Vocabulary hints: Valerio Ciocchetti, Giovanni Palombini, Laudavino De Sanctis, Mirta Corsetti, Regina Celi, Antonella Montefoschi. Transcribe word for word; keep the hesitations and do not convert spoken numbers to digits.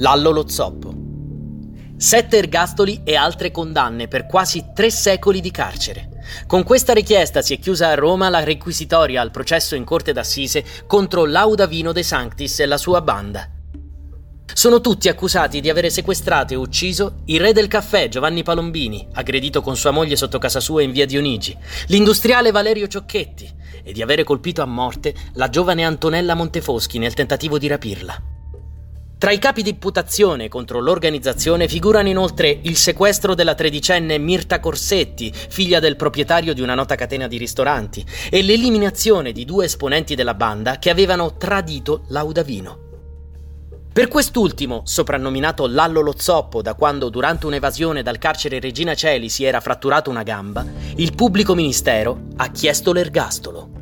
Lallo lo zoppo. Sette ergastoli e altre condanne per quasi tre secoli di carcere. Con questa richiesta si è chiusa a Roma la requisitoria al processo in corte d'assise contro Laudavino De Sanctis e la sua banda. Sono tutti accusati di avere sequestrato e ucciso il re del caffè Giovanni Palombini, aggredito con sua moglie sotto casa sua in via Dionigi, l'industriale Valerio Ciocchetti e di avere colpito a morte la giovane Antonella Montefoschi nel tentativo di rapirla. Tra i capi di imputazione contro l'organizzazione figurano inoltre il sequestro della tredicenne Mirta Corsetti, figlia del proprietario di una nota catena di ristoranti, e l'eliminazione di due esponenti della banda che avevano tradito Laudavino. Per quest'ultimo, soprannominato Lallo lo zoppo da quando durante un'evasione dal carcere Regina Celi si era fratturato una gamba, il pubblico ministero ha chiesto l'ergastolo.